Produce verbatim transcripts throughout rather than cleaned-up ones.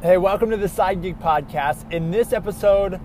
Hey, welcome to the Side Gig Podcast. In this episode,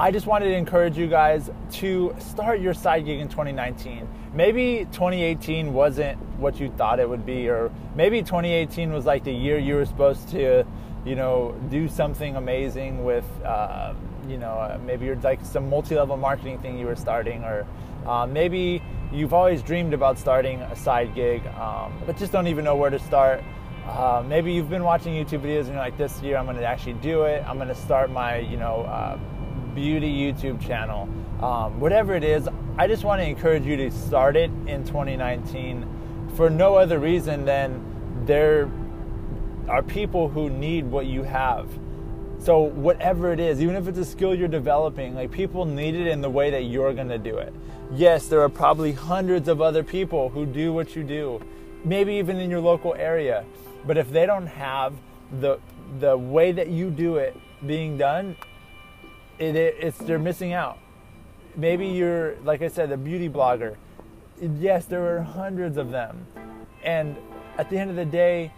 I just wanted to encourage you guys to start your side gig in twenty nineteen. Maybe twenty eighteen wasn't what you thought it would be, or maybe twenty eighteen was like the year you were supposed to, you know, do something amazing with, uh, you know, maybe you're like some multi-level marketing thing you were starting, or uh, maybe you've always dreamed about starting a side gig, um, but just don't even know where to start. Uh, maybe you've been watching YouTube videos and you're like, this year I'm going to actually do it. I'm going to start my, you know, uh, beauty YouTube channel. Um, whatever it is, I just want to encourage you to start it in twenty nineteen for no other reason than there are people who need what you have. So whatever it is, even if it's a skill you're developing, like, people need it in the way that you're going to do it. Yes, there are probably hundreds of other people who do what you do, maybe even in your local area. But if they don't have the the way that you do it being done, it, it, it's they're missing out. Maybe you're, like I said, a beauty blogger. Yes, there are hundreds of them. And at the end of the day,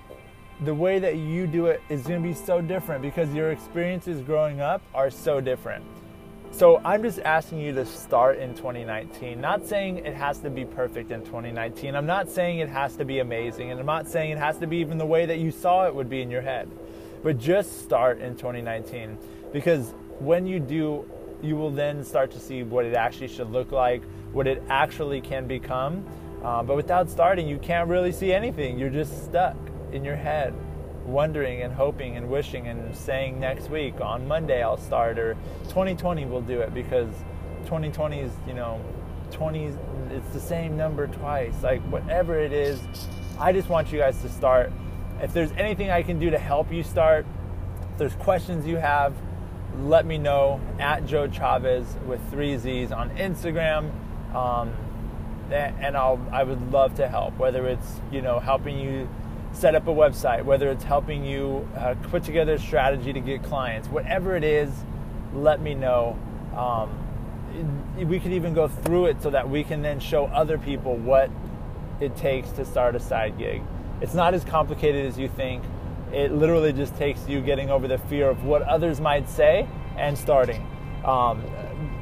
the way that you do it is going to be so different because your experiences growing up are so different. So I'm just asking you to start in twenty nineteen. Not saying it has to be perfect in twenty nineteen. I'm not saying it has to be amazing, and I'm not saying it has to be even the way that you saw it would be in your head. But just start in twenty nineteen, because when you do, you will then start to see what it actually should look like, what it actually can become. Uh, but without starting, you can't really see anything. You're just stuck in your head, wondering and hoping and wishing and saying, next week on Monday I'll start, or twenty twenty will do it, because twenty twenty is, you know, twenty, it's the same number twice. Like, whatever it is, I just want you guys to start. If there's anything I can do to help you start, if there's questions you have, let me know at jochavez with three Z's on Instagram. Um, and I'll, I would love to help, whether it's, you know, helping you set up a website, whether it's helping you uh, put together a strategy to get clients, whatever it is, let me know. Um, we could even go through it so that we can then show other people what it takes to start a side gig. It's not as complicated as you think. It literally just takes you getting over the fear of what others might say and starting. Um,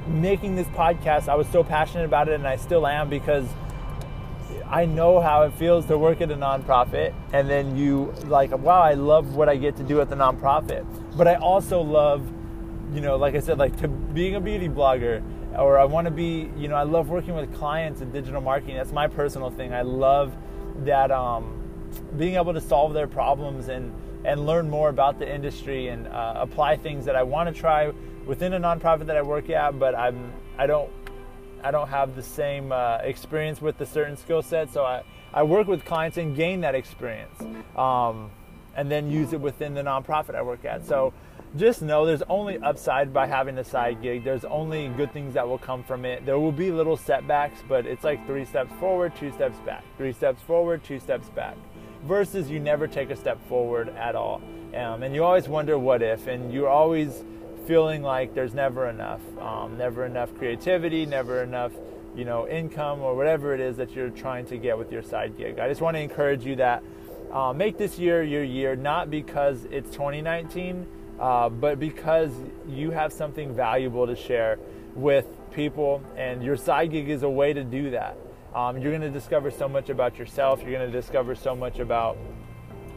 making this podcast, I was so passionate about it, and I still am, because I know how it feels to work at a nonprofit, and then you like, wow, I love what I get to do at the nonprofit. But I also love, you know, like I said, like to being a beauty blogger, or I want to be, you know, I love working with clients in digital marketing. That's my personal thing. I love that um, being able to solve their problems and, and learn more about the industry and uh, apply things that I want to try within a nonprofit that I work at, but I'm, I don't I don't have the same uh, experience with a certain skill set, so I, I work with clients and gain that experience, um, and then use it within the nonprofit I work at. So just know there's only upside by having a side gig. There's only good things that will come from it. There will be little setbacks, but it's like three steps forward, two steps back, three steps forward, two steps back, versus you never take a step forward at all. Um, and you always wonder what if, and you're always feeling like there's never enough, um, never enough creativity, never enough, you know, income, or whatever it is that you're trying to get with your side gig. I just want to encourage you that uh, make this year your year, not because it's twenty nineteen, uh, but because you have something valuable to share with people, and your side gig is a way to do that. Um, you're going to discover so much about yourself. You're going to discover so much about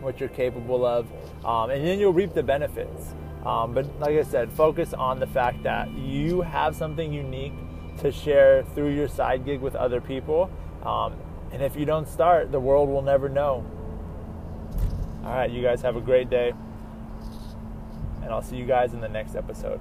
what you're capable of, um, and then you'll reap the benefits. Um, but like I said, focus on the fact that you have something unique to share through your side gig with other people. Um, and if you don't start, the world will never know. All right, you guys have a great day. And I'll see you guys in the next episode.